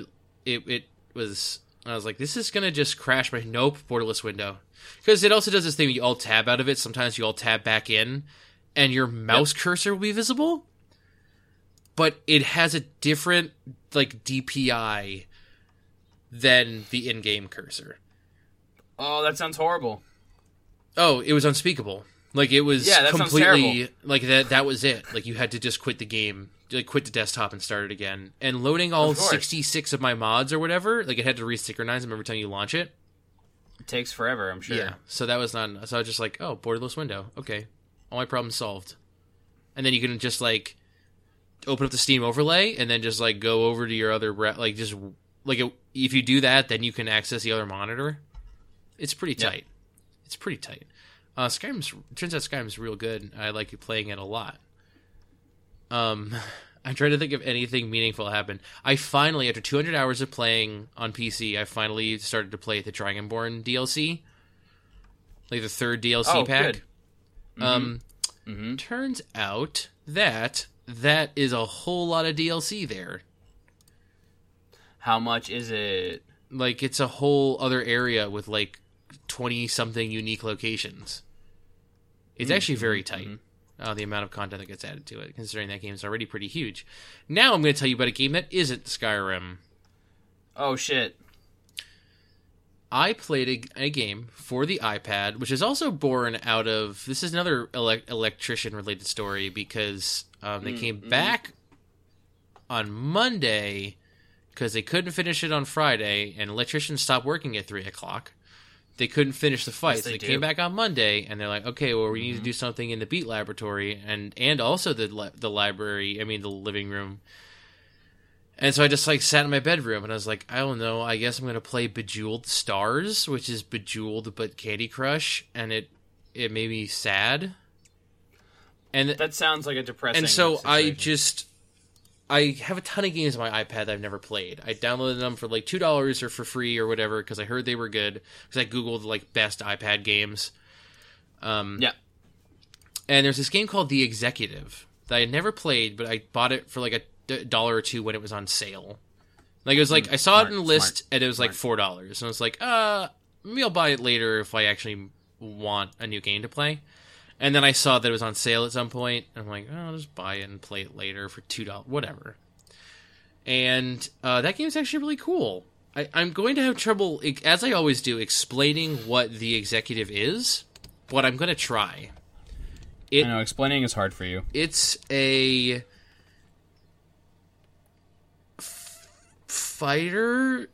I was like, this is going to just crash my... Nope, borderless window. Because it also does this thing, you alt-tab out of it. Sometimes you alt-tab back in, and your mouse cursor will be visible. But it has a different, like, DPI than the in-game cursor. Oh, that sounds horrible. Oh, it was unspeakable. Like, it was completely... Like, that was it. Like, you had to just quit the game, like, quit the desktop and start it again. And loading all 66 of my mods or whatever, like, it had to resynchronize them every time you launch it. It takes forever, I'm sure. Yeah, so that was not... So I was just like, oh, borderless window. Okay. All my problems solved. And then you can just, like, open up the Steam overlay and then just, like, go over to your other... Like, just... Like, if you do that, then you can access the other monitor. It's pretty tight. Yeah. It's pretty tight. Turns out Skyrim's real good. I like playing it a lot. I'm trying to think if anything meaningful happened. I finally, after 200 hours of playing on PC, I finally started to play the Dragonborn DLC. Like the third DLC pack. Good. Mm-hmm. Turns out that is a whole lot of DLC there. How much is it? Like, it's a whole other area with, like, 20-something unique locations. It's actually very tight, the amount of content that gets added to it, considering that game's already pretty huge. Now I'm going to tell you about a game that isn't Skyrim. Oh, shit. I played a game for the iPad, which is also born out of... This is another electrician-related story, because they came back on Monday... Because they couldn't finish it on Friday, and electricians stopped working at 3 o'clock. They couldn't finish the fight, so they came back on Monday, and they're like, okay, well, we need to do something in the Beat Laboratory, and also the library, I mean, the living room. And so I just, like, sat in my bedroom, and I was like, I don't know, I guess I'm going to play Bejeweled Stars, which is Bejeweled but Candy Crush, and it made me sad. And that sounds like a depressing And so situation. I have a ton of games on my iPad that I've never played. I downloaded them for like $2 or for free or whatever because I heard they were good. Because I googled like best iPad games. And there's this game called The Executive that I had never played, but I bought it for like $1 or $2 when it was on sale. Like it was like I saw it in the list and it was like $4, and I was like, maybe I'll buy it later if I actually want a new game to play. And then I saw that it was on sale at some point, and I'm like, oh, I'll just buy it and play it later for $2, whatever. And that game's actually really cool. I'm going to have trouble, as I always do, explaining what The Executive is, but I'm going to try. I know, explaining is hard for you. It's a... fighter.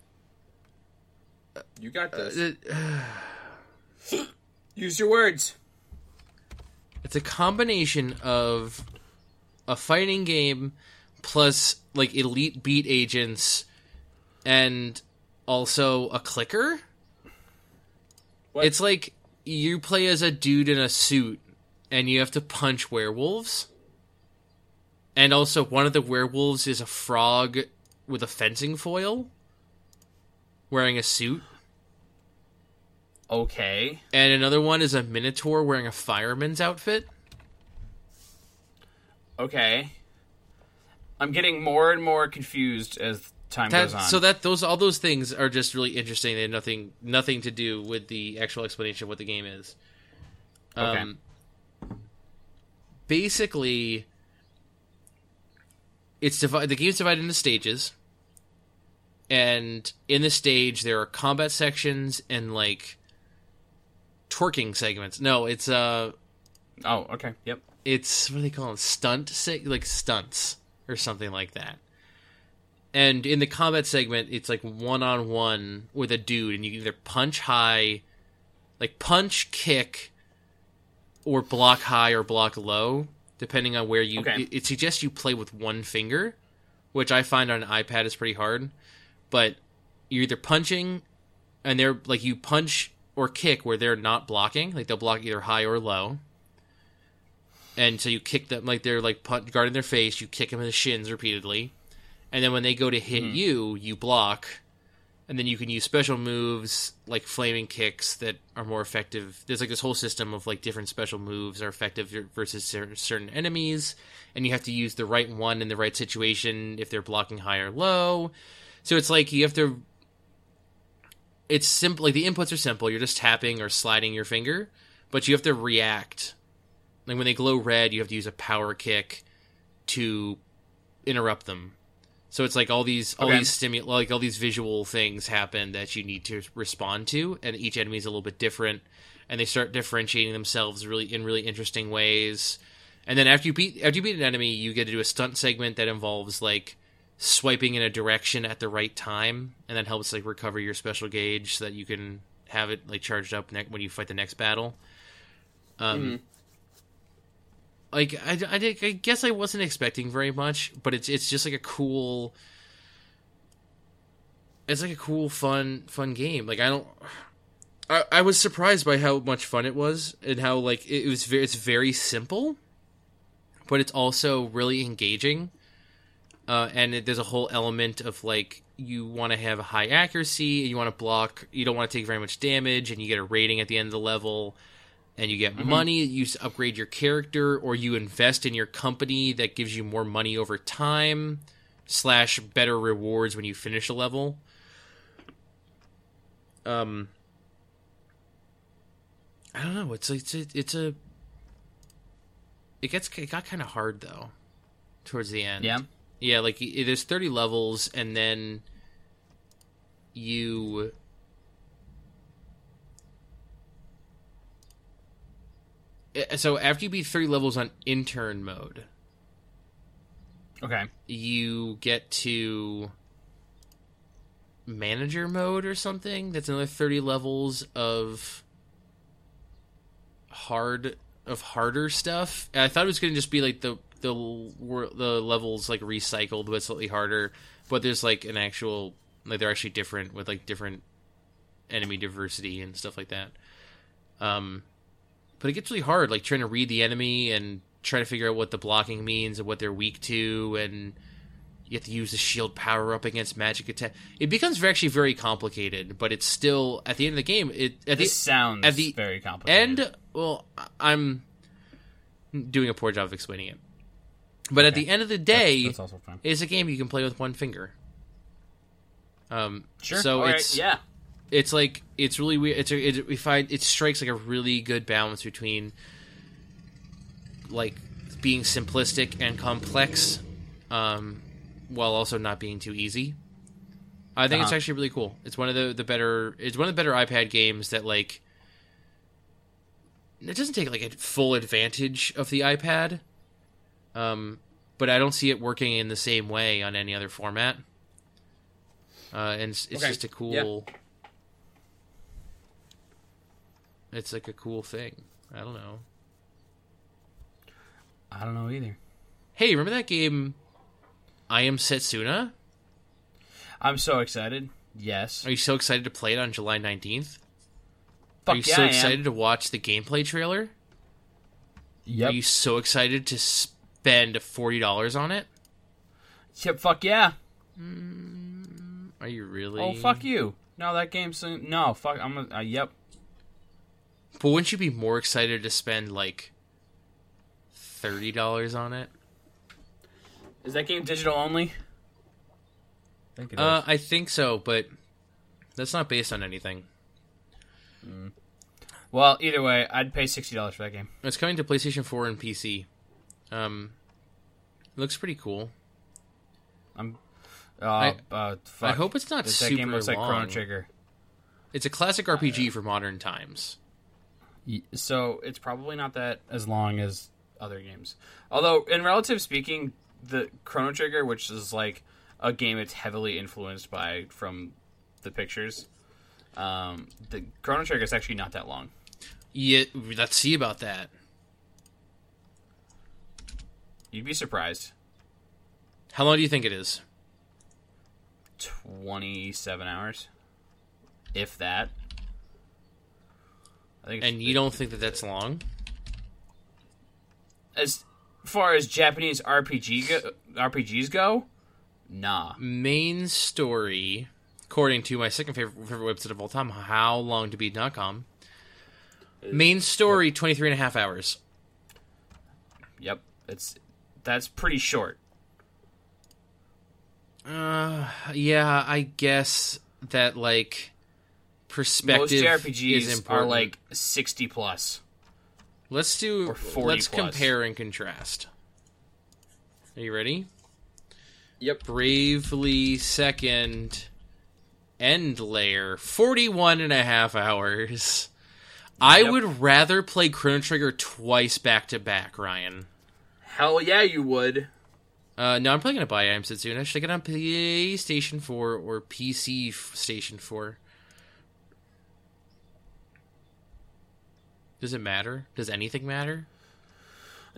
You got this. Use your words. It's a combination of a fighting game plus like elite beat agents and also a clicker. What? It's like you play as a dude in a suit and you have to punch werewolves. And also one of the werewolves is a frog with a fencing foil wearing a suit. Okay. And another one is a minotaur wearing a fireman's outfit. Okay. I'm getting more and more confused as time goes on. So that those things are just really interesting. They have nothing to do with the actual explanation of what the game is. Okay. Basically, the game's divided into stages. And in the stage, there are combat sections and, like, twerking segments. No, it's, Oh, okay, yep. It's, what do they call them? Stunts, or something like that. And in the combat segment, it's, like, one-on-one with a dude, and you can either punch high, like, punch, kick, or block high or block low, depending on where you... Okay. It suggests you play with one finger, which I find on an iPad is pretty hard. But you're either punching, and they're like you punch or kick where they're not blocking. Like they'll block either high or low, and so you kick them like they're like guarding their face. You kick them in the shins repeatedly, and then when they go to hit you block, and then you can use special moves like flaming kicks that are more effective. There's like this whole system of like different special moves are effective versus certain enemies, and you have to use the right one in the right situation if they're blocking high or low. So it's like you have to, it's simple, like the inputs are simple, you're just tapping or sliding your finger, but you have to react. Like when they glow red, you have to use a power kick to interrupt them. So it's like all these visual things happen that you need to respond to, and each enemy is a little bit different, and they start differentiating themselves in really interesting ways. And then after you beat an enemy, you get to do a stunt segment that involves like swiping in a direction at the right time, and that helps like recover your special gauge so that you can have it like charged up when you fight the next battle. Like I guess I wasn't expecting very much, but it's just like a cool fun game. Like I was surprised by how much fun it was and how like it's very simple, but it's also really engaging. And there's a whole element of, like, you want to have high accuracy, and you want to block, you don't want to take very much damage, and you get a rating at the end of the level, and you get money, you upgrade your character, or you invest in your company that gives you more money over time, / better rewards when you finish a level. I don't know, it got kind of hard, though, towards the end. Yeah. Yeah, like, there's 30 levels, and then you... So, after you beat 30 levels on intern mode... Okay. You get to manager mode or something? That's another 30 levels of harder stuff. I thought it was going to just be, like, the levels like recycled but slightly harder, but there's like an actual like they're actually different with like different enemy diversity and stuff like that. But it gets really hard, like trying to read the enemy and try to figure out what the blocking means and what they're weak to, and you have to use the shield power up against magic attack. It becomes actually very complicated, but it's still at the end of the game. It sounds very complicated. And well, I'm doing a poor job of explaining it. But at the end of the day, that's also fun. It's a game you can play with one finger. Sure. So all it's right. Yeah. It's like it's really weird. We find it strikes like a really good balance between like being simplistic and complex, while also not being too easy. I think it's actually really cool. It's one of the better. It's one of the better iPad games that like. It doesn't take like a full advantage of the iPad. But I don't see it working in the same way on any other format. And it's just a cool... Yeah. It's like a cool thing. I don't know. I don't know either. Hey, remember that game, I Am Setsuna? I'm so excited. Yes. Are you so excited to play it on July 19th? Fuck, are you so excited to watch the gameplay trailer? Yep. Are you so excited to spend $40 on it? Yep, fuck yeah. Are you really? Oh, fuck you. No, that game's... No, fuck... I'm... yep. But wouldn't you be more excited to spend, like, $30 on it? Is that game digital only? I think it is. I think so, but that's not based on anything. Mm. Well, either way, I'd pay $60 for that game. It's coming to PlayStation 4 and PC. It looks pretty cool. I hope it's not super long. That game looks like Chrono Trigger. It's a classic RPG for modern times. So it's probably not that as long as other games. Although, in relative speaking, the Chrono Trigger, which is like a game it's heavily influenced by from the pictures, the Chrono Trigger is actually not that long. Yeah, let's see about that. You'd be surprised. How long do you think it is? 27 hours. If that. And you don't think that that's long? As far as Japanese RPGs go, nah. Main story, according to my second favorite website of all time, howlongtobeat.com. Main story, 23 and a half hours. Yep, that's pretty short. Yeah, I guess that, like... Perspective. Most RPGs is important. Are like 60 plus. Let's do. Or 40 let's plus. Compare and contrast. Are you ready? Yep. Bravely Second End Layer, 41 and a half hours. Yep. I would rather play Chrono Trigger twice back to back, Ryan. Hell yeah, you would. No, I'm probably gonna buy I Am Setsuna. Should I get on PlayStation 4 or PC Station 4? Does it matter? Does anything matter?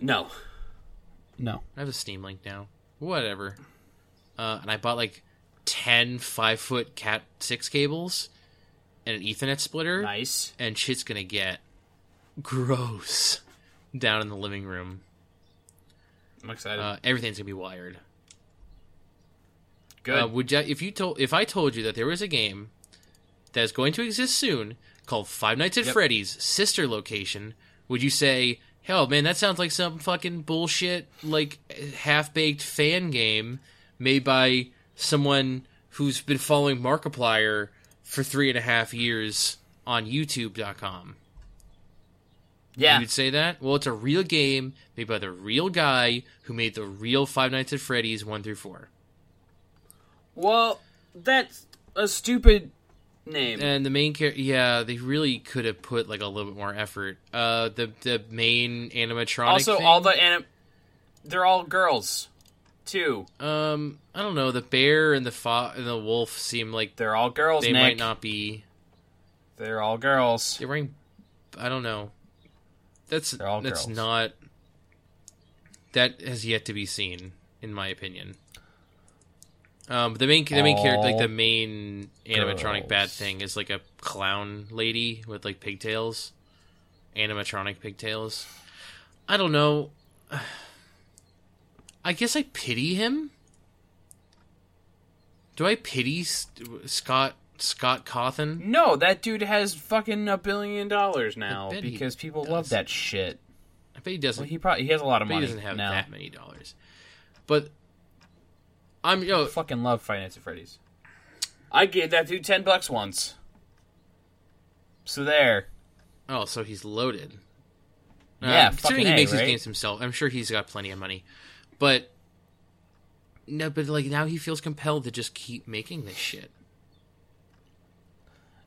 No. No. I have a Steam Link now. Whatever. And I bought like 10 5-foot Cat 6 cables and an Ethernet splitter. Nice. And shit's gonna get gross down in the living room. I'm excited. Everything's gonna be wired. Good. If I told you that there was a game that is going to exist soon called Five Nights at Freddy's sister location, would you say, hell, man, that sounds like some fucking bullshit, like, half-baked fan game made by someone who's been following Markiplier for 3.5 years on YouTube.com? Yeah. You'd say that? Well, it's a real game made by the real guy who made the real Five Nights at Freddy's 1-4. Well, that's a stupid... name. And the main character, yeah, they really could have put like a little bit more effort. The main animatronic. Also, thing? All the they're all girls, too. I don't know. The bear and the and the wolf seem like they're all girls. They Nick. Might not be. They're all girls. They're wearing. I don't know. That's girls. Not. That has yet to be seen, in my opinion. The main character, like the main animatronic girls. Bad thing, is like a clown lady with like pigtails, animatronic pigtails. I don't know. I guess I pity him. Do I pity Scott Cawthon? No, that dude has fucking $1 billion now because people love that shit. I bet he doesn't. Well, he has a lot of money. He doesn't have that many dollars, but. I fucking love Five Nights at Freddy's. I gave that dude $10 once. So there. Oh, so he's loaded. Yeah, considering he makes his games himself, I'm sure he's got plenty of money. But no, but like now he feels compelled to just keep making this shit.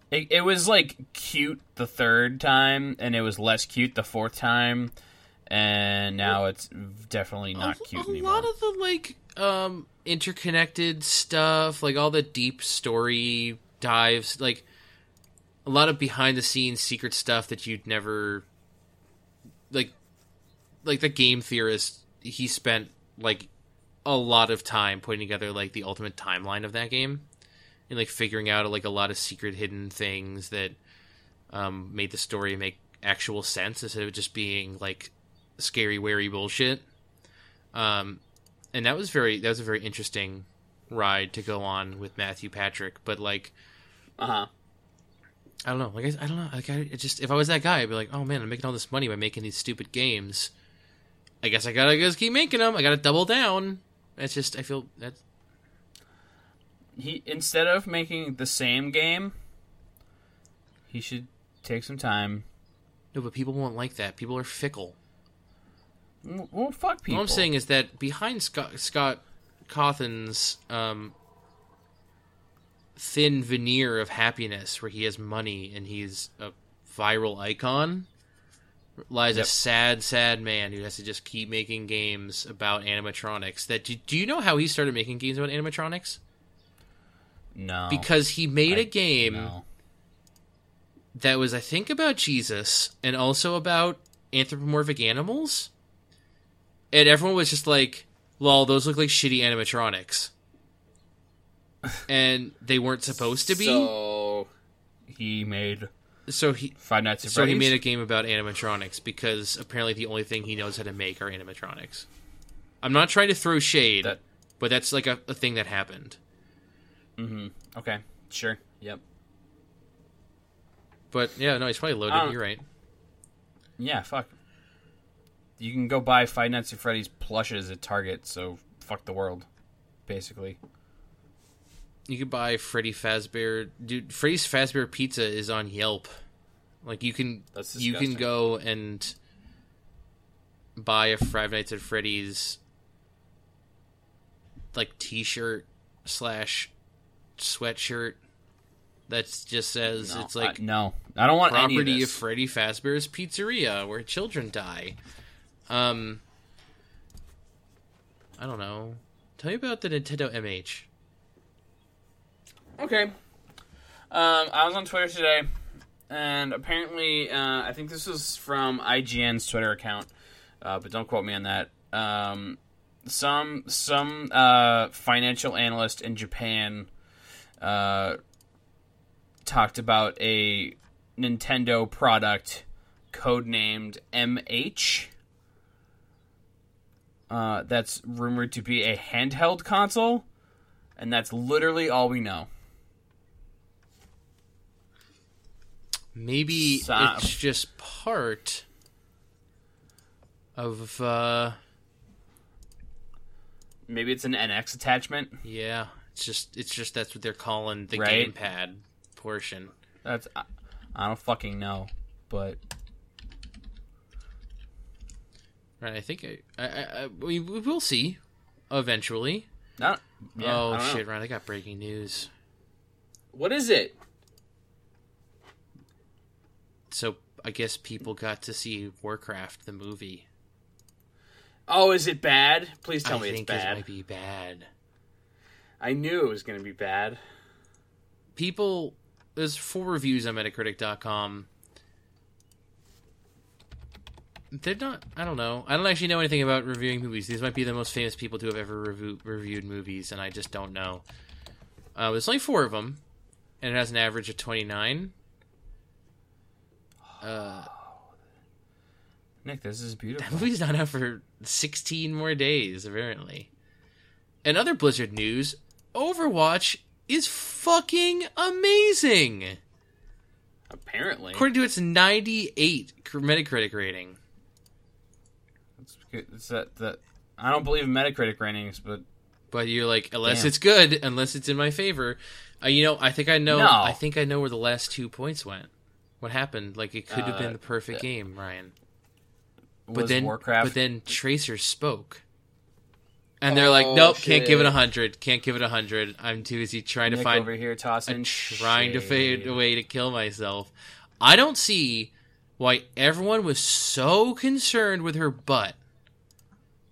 It was like cute the third time, and it was less cute the fourth time, and now it's definitely not cute anymore. A lot of the like. interconnected stuff, like all the deep story dives, like a lot of behind the scenes secret stuff that you'd never, like the game theorist, he spent like a lot of time putting together like the ultimate timeline of that game and like figuring out like a lot of secret hidden things that made the story make actual sense instead of just being like scary wary bullshit. And that was a very interesting ride to go on with Matthew Patrick, but like I don't know. Like I don't know. Like I just, if I was that guy, I'd be like, "Oh man, I'm making all this money by making these stupid games. I guess I gotta just keep making them. I gotta double down." That's just, I feel that he, instead of making the same game, he should take some time. No, but people won't like that. People are fickle. Well, fuck people. What I'm saying is that behind Scott Cawthon's thin veneer of happiness, where he has money and he's a viral icon, lies a sad, sad man who has to just keep making games about animatronics. That do you know how he started making games about animatronics? No, because he made a game that was, I think, about Jesus and also about anthropomorphic animals, and everyone was just like, "Lol, those look like shitty animatronics." And they weren't supposed to be. So he made Five Nights at Freddy's. So he made a game about animatronics because apparently the only thing he knows how to make are animatronics. I'm not trying to throw shade, but that's like a thing that happened. Mm-hmm. Okay. Sure. Yep. But yeah, no, he's probably loaded. You're right. Yeah. Fuck. You can go buy Five Nights at Freddy's plushes at Target. So fuck the world, basically. You could buy Freddy Fazbear. Dude, Freddy's Fazbear Pizza is on Yelp. Like, you can go and buy a Five Nights at Freddy's, like, t-shirt / sweatshirt that just says, it's like... no, I don't want any of this. Property of Freddy Fazbear's Pizzeria, where children die. I don't know. Tell me about the Nintendo MH. Okay. I was on Twitter today, and apparently, I think this was from IGN's Twitter account, but don't quote me on that. Some financial analyst in Japan talked about a Nintendo product codenamed MH. That's rumored to be a handheld console, and that's literally all we know. Maybe it's just part of... maybe it's an NX attachment. Yeah, it's just that's what they're calling the gamepad portion. That's I don't fucking know, but right. I think we will see eventually. I don't shit, Ryan! I got breaking news. What is it? So, I guess people got to see Warcraft, the movie. Oh, is it bad? Please tell me it's bad. I think it might be bad. I knew it was going to be bad. People... There's 4 reviews on Metacritic.com. They're not... I don't know. I don't actually know anything about reviewing movies. These might be the most famous people to have ever reviewed movies, and I just don't know. There's only 4 of them, and it has an average of 29. Nick, this is beautiful. That movie's not out for 16 more days, apparently. And other Blizzard news, Overwatch is fucking amazing! Apparently. According to its 98 Metacritic rating. That's good. I don't believe in Metacritic ratings, but... But you're like, unless it's good, unless it's in my favor. I think I know where the last 2 points went. What happened? Like, it could have been the perfect game, Ryan. But then Tracer spoke. And they're like, nope, shit. Can't give it 100. Can't give it 100. I'm too busy trying to find... over here tossing trying to fade away to kill myself. I don't see why everyone was so concerned with her butt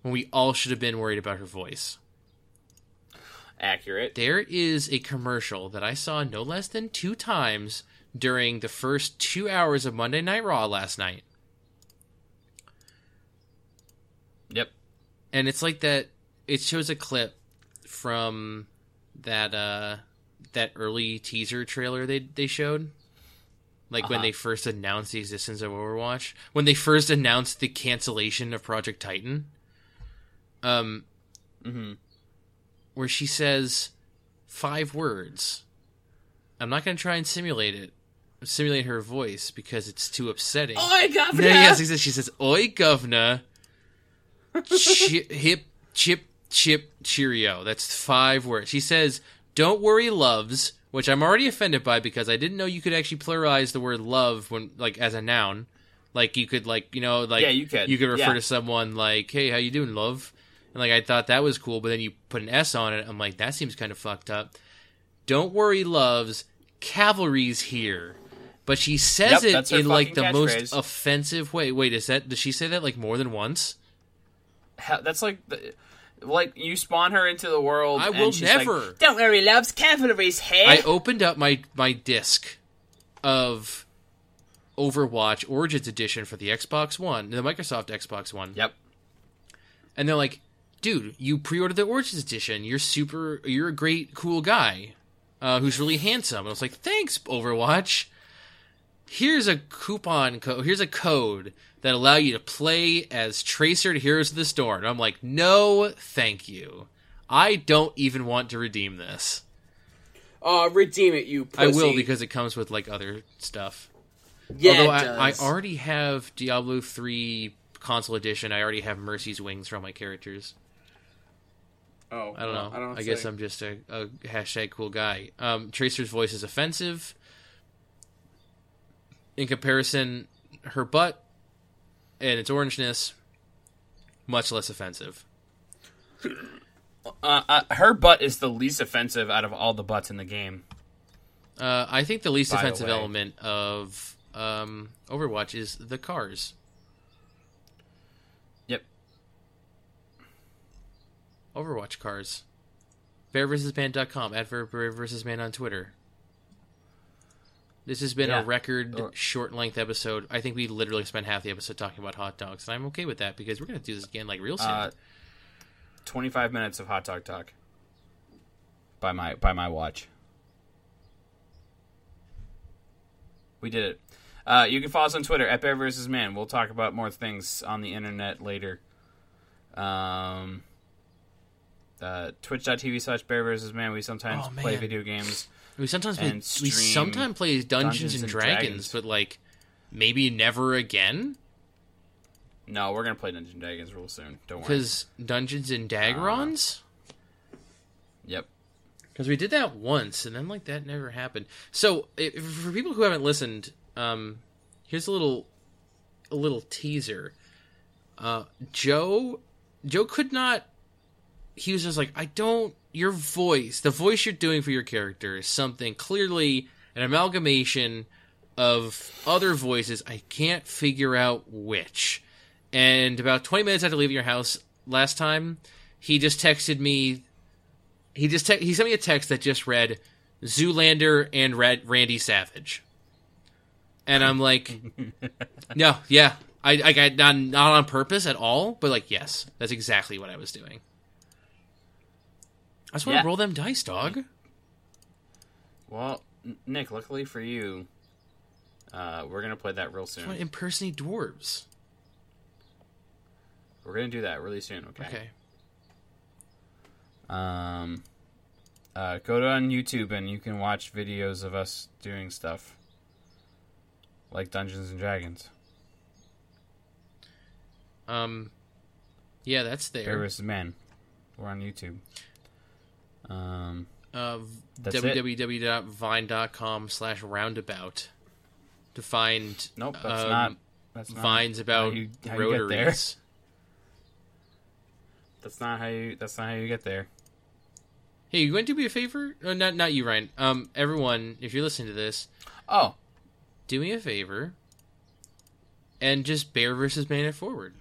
when we all should have been worried about her voice. Accurate. There is a commercial that I saw no less than 2 times during the first 2 hours of Monday Night Raw last night. Yep. And it's like that, it shows a clip from that that early teaser trailer they showed. Like when they first announced the existence of Overwatch. When they first announced the cancellation of Project Titan. Where she says 5 words. I'm not going to try and simulate her voice because it's too upsetting. Oi, governor! Yes, she says, oi, governor. Hip, chip, chip, cheerio. That's 5 words. She says, don't worry, loves, which I'm already offended by because I didn't know you could actually pluralize the word love when, like, as a noun. Like, you could, like, you know, like, yeah, you could refer to someone like, hey, how you doing, love? And, like, I thought that was cool, but then you put an S on it. I'm like, that seems kind of fucked up. Don't worry, loves, cavalry's here. But she says it in, like, the most offensive way. Wait, does she say that, like, more than once? That's like... Like, you spawn her into the world. I will never. Like, don't worry, loves, cavalry's here. I opened up my disc of Overwatch Origins Edition for the Xbox One, the Microsoft Xbox One. Yep. And they're like, dude, you pre-ordered the Origins Edition. You're a great, cool guy who's really handsome. And I was like, thanks, Overwatch. Here's a coupon code. Here's a code that allow you to play as Tracer to Heroes of the Storm. And I'm like, no, thank you. I don't even want to redeem this. Redeem it, you pussy. I will, because it comes with, like, other stuff. Yeah, although I already have Diablo 3 console edition. I already have Mercy's Wings for all my characters. Oh, I don't know. I guess I'm just a hashtag cool guy. Tracer's voice is offensive. In comparison, her butt and its orangeness, much less offensive. Her butt is the least offensive out of all the butts in the game. I think the least offensive element of Overwatch is the cars. Yep. Overwatch cars. BearVsMan.com, @BearVsMan on Twitter. This has been a record short length episode. I think we literally spent half the episode talking about hot dogs, and I'm okay with that because we're going to do this again like real soon. 25 minutes of hot dog talk by my watch. We did it. You can follow us on Twitter @BearVsMan. We'll talk about more things on the internet later. Twitch.tv/BearVsMan. We sometimes play video games. We sometimes play Dungeons and Dragons, but, like, maybe never again? No, we're going to play Dungeons and Dragons real soon. Don't worry. Because Dungeons and Dagrons? Yep. Because we did that once, and then, like, that never happened. So, for people who haven't listened, here's a little teaser. Joe could not... He was just like, your voice, the voice you're doing for your character is something clearly an amalgamation of other voices. I can't figure out which. And about 20 minutes after leaving your house last time, he just texted me. He sent me a text that just read Zoolander and Randy Savage. And I'm like, no, yeah, I got done, not on purpose at all, but like, yes, that's exactly what I was doing. I just want to roll them dice, dog. Well, Nick, luckily for you, we're going to play that real soon. I want to impersonate dwarves. We're going to do that really soon, okay? Go on YouTube and you can watch videos of us doing stuff. Like Dungeons and Dragons. Yeah, that's there. Bear vs. Man. We're on YouTube. www.vine.com/roundabout to find that's not vines about how rotaries. That's not how you get there. Hey, you going to do me a favor? Not you, Ryan. Everyone, if you're listening to this, do me a favor and just Bear vs. Man it forward.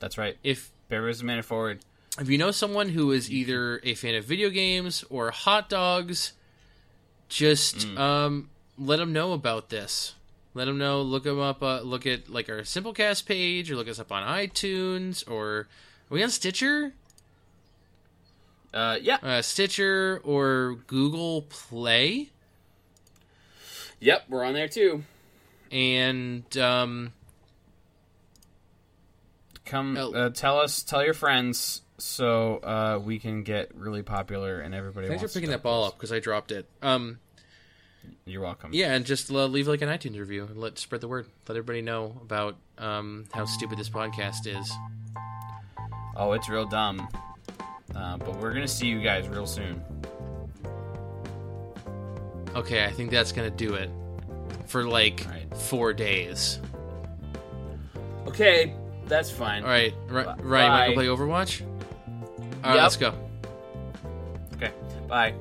That's right. If Bear vs. Man it forward. If you know someone who is either a fan of video games or hot dogs, just let them know about this. Let them know. Look them up. Look at like our Simplecast page, or look us up on iTunes, or are we on Stitcher? Stitcher or Google Play. Yep, we're on there too. And come tell your friends so we can get really popular and everybody. Thanks for picking that ball up because I dropped it. You're welcome. Yeah, and just leave like an iTunes review and spread the word. Let everybody know about how stupid this podcast is. Oh, it's real dumb. But we're gonna see you guys real soon. Okay, I think that's gonna do it for 4 days. Okay, that's fine. All right, Ryan, you want to go play Overwatch? All right, let's go. Okay, bye.